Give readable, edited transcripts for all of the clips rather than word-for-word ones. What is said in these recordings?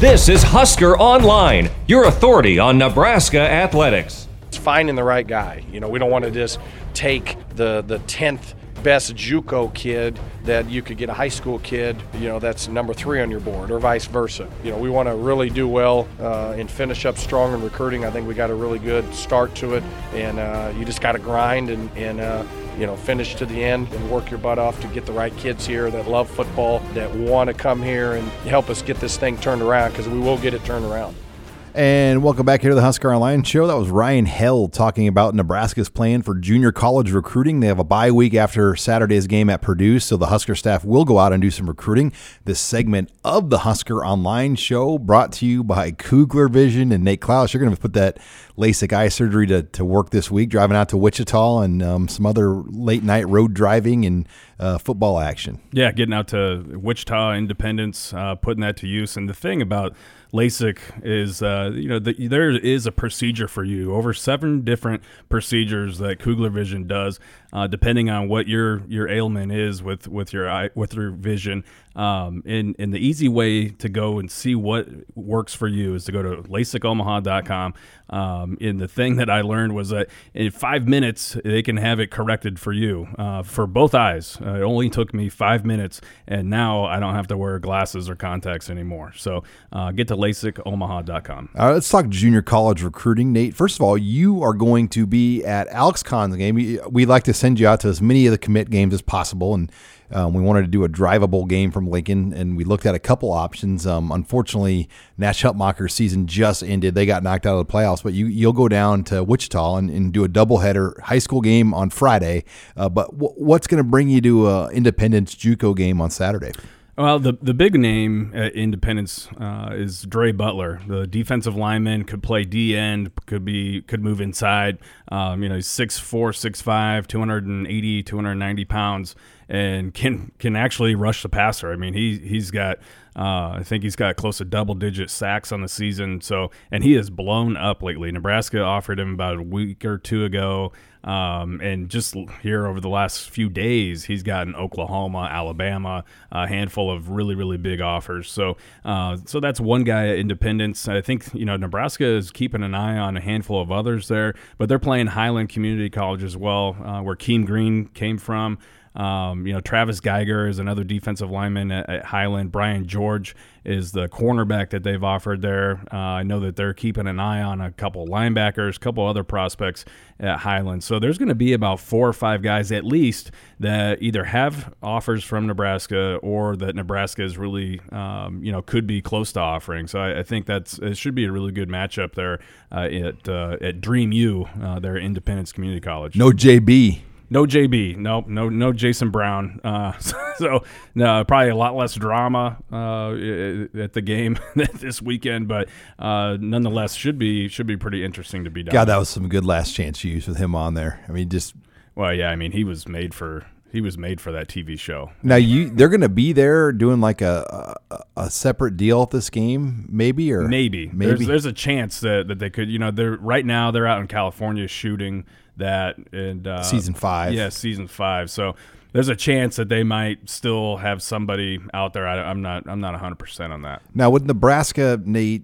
This is Husker Online, your authority on Nebraska athletics. It's finding the right guy. You know, we don't want to just take the 10th best JUCO kid that you could get a high school kid, you know, that's number 3 on your board or vice versa. You know, we want to really do well and finish up strong in recruiting. I think we got a really good start to it, and you just got to grind and you know, finish to the end and work your butt off to get the right kids here that love football, that want to come here and help us get this thing turned around, because we will get it turned around. And welcome back here to the Husker Online Show. That was Ryan Held talking about Nebraska's plan for junior college recruiting. They have a bye week after Saturday's game at Purdue, so the Husker staff will go out and do some recruiting. This segment of the Husker Online Show brought to you by Kugler Vision and Nate Clouse. You're going to put that LASIK eye surgery to work this week, driving out to Wichita and some other late-night road driving and football action. Yeah, getting out to Wichita, Independence, putting that to use. And the thing about LASIK is, you know, there is a procedure for you. Over 7 different procedures that Kugler Vision does, depending on what your ailment is with your eye, with your vision. And the easy way to go and see what works for you is to go to lasikomaha.com. And the thing that I learned was that in 5 minutes, they can have it corrected for you, for both eyes. It only took me 5 minutes, and now I don't have to wear glasses or contacts anymore. So get to lasikomaha.com. All right, let's talk junior college recruiting, Nate. First of all, you are going to be at Alex Khan's game. We'd like to send you out to as many of the commit games as possible, and we wanted to do a drivable game from Lincoln, and we looked at a couple options. Unfortunately, Nash Hutmacher's season just ended. They got knocked out of the playoffs, but you'll go down to Wichita and do a doubleheader high school game on Friday. But what's going to bring you to an Independence JUCO game on Saturday? Well, the big name at Independence is Dre Butler, the defensive lineman. Could play D end, could move inside. You know, he's 6'4", 6'5", 280, 290 pounds, and can actually rush the passer. I mean, he's got I think he's got close to double-digit sacks on the season. So, and he has blown up lately. Nebraska offered him about a week or two ago, and just here over the last few days, he's gotten Oklahoma, Alabama, a handful of really, really big offers. So that's one guy at Independence. I think, you know, Nebraska is keeping an eye on a handful of others there, but they're playing Highland Community College as well, where Keem Green came from. You know, Travis Geiger is another defensive lineman at Highland. Brian George is the cornerback that they've offered there. I know that they're keeping an eye on a couple linebackers, a couple other prospects at Highland. So there's going to be about 4 or 5 guys at least that either have offers from Nebraska or that Nebraska is really, you know, could be close to offering. So I think it should be a really good matchup there at Dream U, there at Independence Community College. No JB. No Jason Brown. So, probably a lot less drama at the game this weekend, but nonetheless, should be pretty interesting to be done. God, that was some good last chance use with him on there. I mean, he was made for. He was made for that TV show. Now they're going to be there doing like a separate deal at this game, maybe. There's a chance that they could. You know, they're right now they're out in California shooting that and season 5. Yeah, season 5. So there's a chance that they might still have somebody out there. I'm not 100% on that. Now with Nebraska, Nate,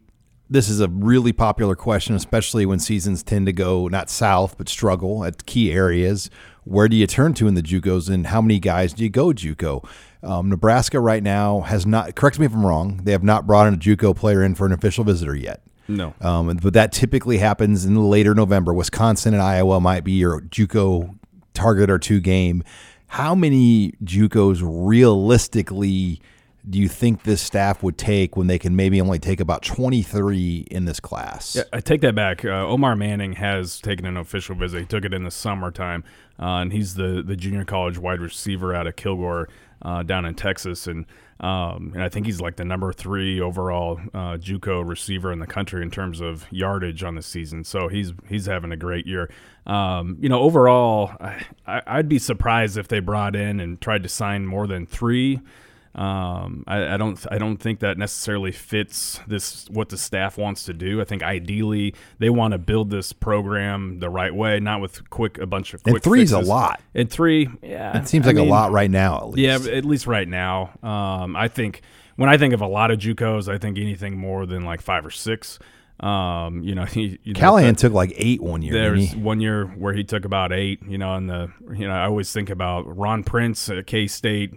this is a really popular question, especially when seasons tend to go not south but struggle at key areas. Where do you turn to in the JUCOs, and how many guys do you go JUCO? Nebraska right now has not, correct me if I'm wrong, they have not brought in a JUCO player in for an official visitor yet. No. But that typically happens in later November. Wisconsin and Iowa might be your JUCO target or 2 game. How many JUCOs realistically do you think this staff would take when they can maybe only take about 23 in this class? Yeah, I take that back. Omar Manning has taken an official visit. He took it in the summertime, and he's the junior college wide receiver out of Kilgore down in Texas. And I think he's like the number 3 overall JUCO receiver in the country in terms of yardage on the season. So he's having a great year. You know, overall, I'd be surprised if they brought in and tried to sign more than 3 I don't think that necessarily fits this, what the staff wants to do. I think ideally they want to build this program the right way, not with a bunch of quick and three's fixes. A lot. And three, yeah. It seems like a lot right now, at least. Yeah, at least right now. I think when I think of a lot of JUCOs, I think anything more than like 5 or 6. Callahan took like 8 1 year. There was 1 year where he took about 8, I always think about Ron Prince at K-State,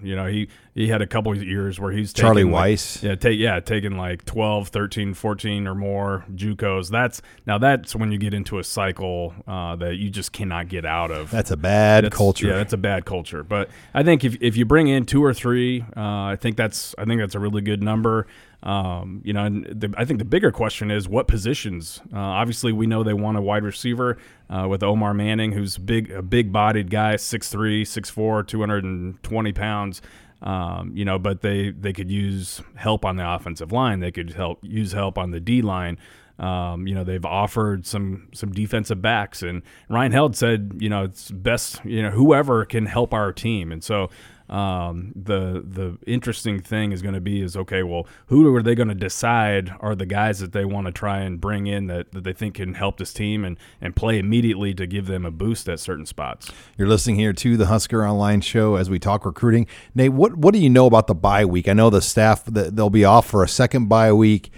he had a couple of years where he's Charlie Weiss. Taking like 12, 13, 14 or more JUCOs. That's when you get into a cycle that you just cannot get out of. That's a bad culture. Yeah, that's a bad culture. But I think if you bring in 2 or 3, I think that's a really good number. I think the bigger question is what positions. Obviously, we know they want a wide receiver with Omar Manning, who's a big-bodied guy, 6'3", 6'4", 220 pounds. But they could use help on the offensive line. They could use help on the D line. They've offered some defensive backs, and Ryan Held said, it's best, whoever can help our team, and so. The interesting thing is going to be who are they going to decide are the guys that they want to try and bring in that they think can help this team and play immediately to give them a boost at certain spots. You're listening here to the Husker Online Show as we talk recruiting. Nate, what do you know about the bye week? I know the staff, they'll be off for a second bye week.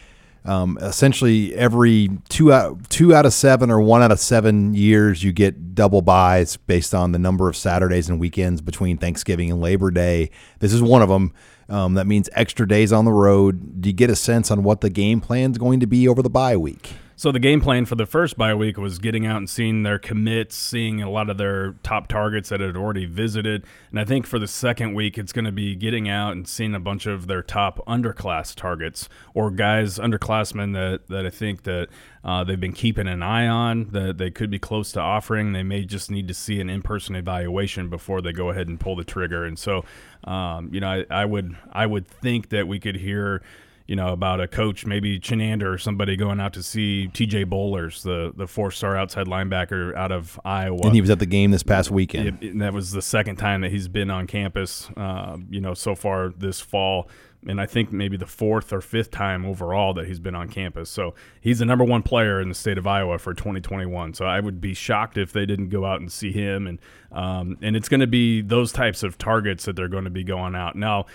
Essentially every two out of seven or 1 out of 7 years you get double buys based on the number of Saturdays and weekends between Thanksgiving and Labor Day. This is one of them. That means extra days on the road. Do you get a sense on what the game plan is going to be over the bye week? So the game plan for the first bye week was getting out and seeing their commits, seeing a lot of their top targets that had already visited. And I think for the second week, it's going to be getting out and seeing a bunch of their top underclass targets or guys, underclassmen that I think that they've been keeping an eye on, that they could be close to offering. They may just need to see an in-person evaluation before they go ahead and pull the trigger. And so, I would think that we could hear – about a coach, maybe Chenander or somebody going out to see TJ Bowlers, the 4-star outside linebacker out of Iowa. And he was at the game this past weekend. And that was the second time that he's been on campus, so far this fall. And I think maybe the 4th or 5th time overall that he's been on campus. So he's the number 1 player in the state of Iowa for 2021. So I would be shocked if they didn't go out and see him. And it's going to be those types of targets that they're going to be going out. Now,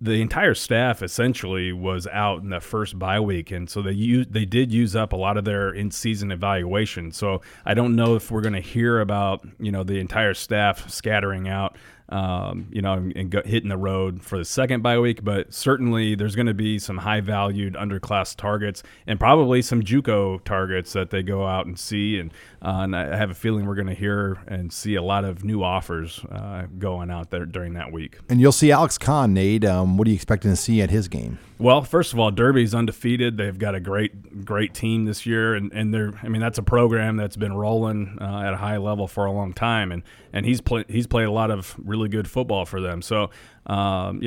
the entire staff essentially was out in the first bye week, and so they did use up a lot of their in-season evaluation. So I don't know if we're going to hear about the entire staff scattering out, and hitting the road for the second bye week. But certainly there's going to be some high-valued underclass targets and probably some JUCO targets that they go out and see. And I have a feeling we're going to hear and see a lot of new offers going out there during that week. And you'll see Alex Khan, Nate. What are you expecting to see at his game? Well, first of all, Derby's undefeated. They've got a great team this year, and that's a program that's been rolling at a high level for a long time, and he's played a lot of really good football for them. So, I'm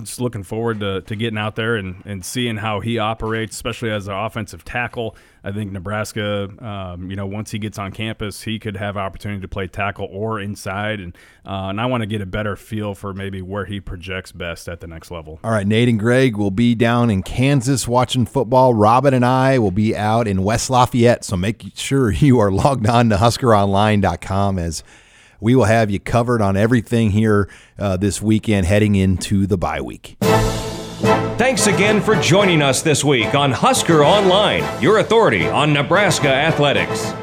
just looking forward to getting out there and seeing how he operates, especially as an offensive tackle. I think Nebraska, once he gets on campus, he could have opportunity to play tackle or inside, and I want to get a better feel for maybe where he projects best at the next level. All right, Nate and Greg will be down in Kansas watching football. Robin and I will be out in West Lafayette, so make sure you are logged on to huskeronline.com as we will have you covered on everything here this weekend heading into the bye week. Thanks again for joining us this week on Husker Online, your authority on Nebraska athletics.